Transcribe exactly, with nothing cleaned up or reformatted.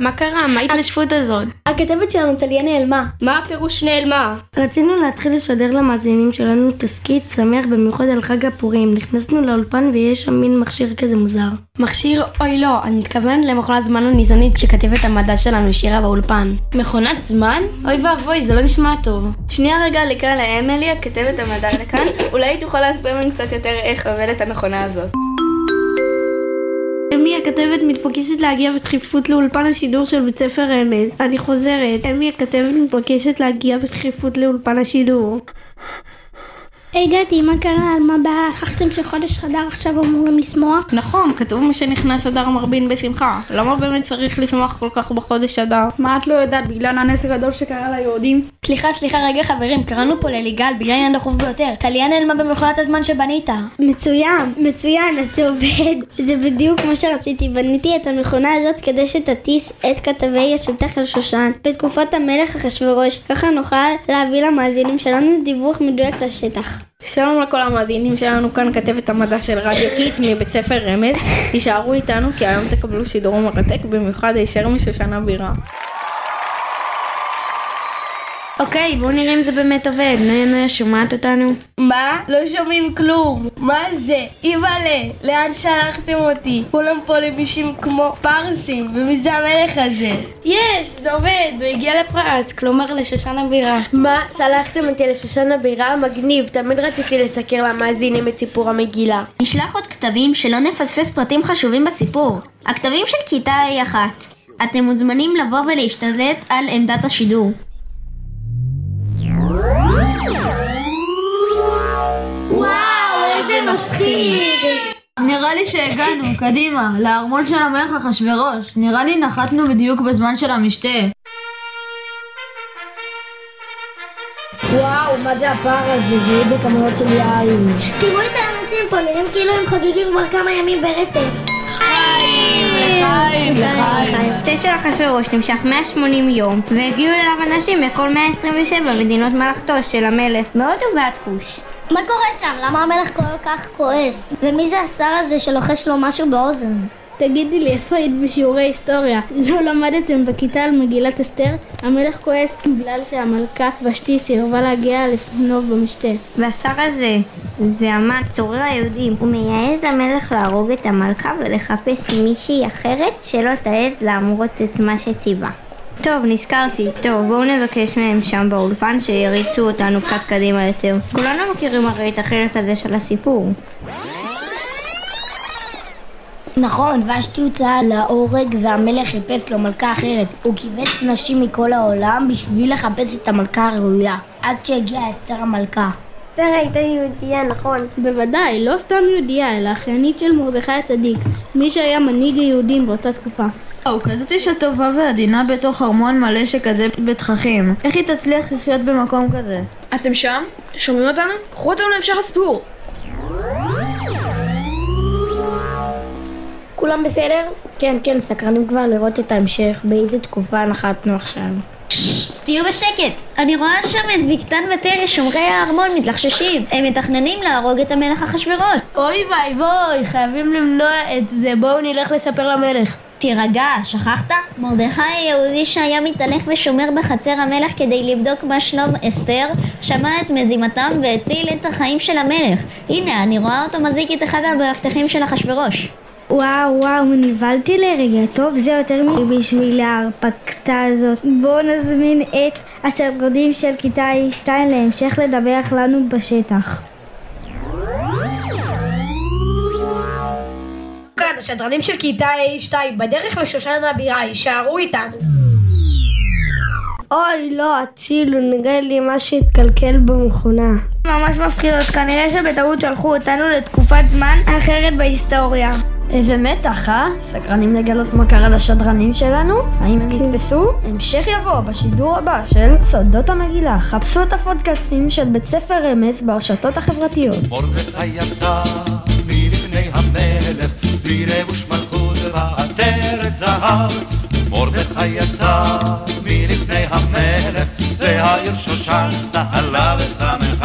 מה קרה? מה ההתנשפות הזאת? הכתבת שלנו טליה נעלמה. מה הפירוש נעלמה? רצינו להתחיל לשדר למאזינים שלנו תסקית שמח במיוחד על חג הפורים. נכנסנו לאולפן ויש שם מין מכשיר כזה מוזר. מכשיר? אוי לא, אני מתכוונת למכונת זמן הניזונית שכתבת המדע שלנו שירה באולפן. מכונת זמן? אוי ואבוי, זה לא נשמע טוב. שנייה רגע לכאן לאמילי, הכתבת המדע לכאן. אולי היא תוכל להסביר לנו קצת יותר איך עובדת המכונה הזאת. אמי הכתבת מתבקשת להגיע בדחיפות לאולפן השידור של בית ספר רמז. אני חוזרת. אמי הכתבת מתבקשת להגיע בדחיפות לאולפן השידור. הגעתי, מה קרה? על מה בעיה? שכחתם שחודש אדר עכשיו אמורים לשמוח? נכון, כתוב מי שנכנס אדר מרבין בשמחה. למה באמת צריך לשמוח כל כך בחודש אדר? מה את לא יודעת? בגלל הנס הגדול שקרה ליהודים? סליחה, סליחה, רגע חברים, קראנו פה לליגל בגלל עניין דחוף ביותר. טליה נעלמה במכונת הזמן שבנית. מצוין, מצוין, אז זה עובד. זה בדיוק מה שרציתי. בניתי את המכונה הזאת כדי שתטיס את כתבי השטח אל שושן בתקופת המלך אחשוורוש. ככה נוכל להביא למאזינים שלנו דיווח מדויק לשטח. שלום לכל המאזינים שלנו, כאן כתבת המדע של רדיו קיץ מבית ספר רמז. תישארו איתנו כי היום תקבלו שידור מרתק במיוחד הישר משושן הבירה. אוקיי, בואו נראה אם זה באמת עובד. נהנה, שומעת אותנו? מה? לא שומעים כלום. מה זה? איבאלה, לאן שלחתם אותי? כולם פה לבישים כמו פרסים, ומי זה המלך הזה? יש, זה עובד, הוא הגיע לפרס, כלומר לשושן הבירה. מה? שלחתם אותי לשושן הבירה? מגניב, תמיד רציתי לסקר למאזינים את סיפור המגילה. נשלח עוד כתבים שלא נפספס פרטים חשובים בסיפור. הכתבים של כיתה ה-אחת. אתם מוזמנים לבוא ולהשתלט על עמדת השידור. וואו, איזה מפחיד. נראה לי שהגענו, קדימה, לארמון של המלך אחשוורוש. נראה לי נחתנו בדיוק בזמן של המשתה. וואו, מה זה הפער הזה? זה יהיה בכמויות של יין. תראו את האנשים פה, נראים כאילו הם חוגגים כבר כמה ימים ברצף. חיים, לחיים, לחיים. המבצע של אחשוורוש נמשך מאה ושמונים יום, והגיעו אליו אנשים מכל מאה עשרים ושבע מדינות מלכתו של המלך מאוד ועד כוש. מה קורה שם? למה המלך כל כך כועס? ומי זה השר הזה שלוחש לו משהו באוזן? תגידי לי, איפה היית בשיעורי היסטוריה? לא למדתם בכיתה על מגילת אסתר? המלך כועס בגלל שהמלכה ושתי סירבה להגיע לפניו במשתה. והשר הזה, זה המן, צורר היהודים. הוא מייעז המלך להרוג את המלכה ולחפש מישהי אחרת שלא תעז להמרות את מה שציווה. טוב, נזכרתי. טוב, בואו נבקש מהם שם באולפן שיריצו אותנו קצת קדימה יותר. כולנו מכירים הרי את החלק הזה של הסיפור. נכון, ושתי הוצאה להורג והמלך חיפש לו מלכה אחרת. הוא קיבץ נשים מכל העולם בשביל לחפש את המלכה הראויה, עד שהגיעה אסתר המלכה. אסתר הייתה יהודייה, נכון? בוודאי, לא סתם יהודייה, אלא אחיינית של מרדכי הצדיק, מי שהיה מנהיג היהודים באותה תקופה. וואו, כזאת אישה טובה ועדינה בתוך ארמון מלא שכזה בתככים. איך היא תצליח לחיות במקום כזה? אתם שם? שומעים אותנו? קחו אותנו להמשך הסיפור. כולם בסדר? כן, כן, סקרנים כבר לראות את ההמשך, באיזה תקופה נחתנו עכשיו. תהיו בשקט! אני רואה שם את ביקטן וטרי, שומרי הארמון, מתלחששים. הם מתכננים להרוג את המלך אחשוורוש. אוי ואי ואי, חייבים למנוע את זה, בואו נלך לספר למלך. תירגע, שכחת? מרדכי היהודי שהיה מתהלך ושומר בחצר המלך כדי לבדוק מה שלום אסתר, שמע את מזימתם והציל את החיים של המלך. הנה, אני רואה אותו מזיק את אחד המאבטחים של אחשוורוש. וואו וואו, נבהלתי לרגע. טוב, זה יותר מי בשביל ההרפקתה הזאת. בואו נזמין את השדרנים של כיתה שתיים להמשך לדווח לנו בשטח. כאן השדרנים של כיתה שתיים בדרך לשושן הבירה, יישארו איתנו. אוי לא, הצילו, נראה לי מה שהתקלקל במכונה. ממש מפחידות, כנראה שבטעות שלחו אותנו לתקופת זמן אחרת בהיסטוריה. איזה מתח, אה? סקרנים לגלות מה קרה לשדרנים שלנו? האם הם יתפסו? המשך יבוא בשידור הבא של סודות המגילה. חפשו את הפודקאסטים של בית ספר רמז ברשתות החברתיות. מרדכי יצא מלפני המלך, בירבוש מלכות ועטרת זהב. מרדכי יצא מלפני המלך. שושן צהלה וסמר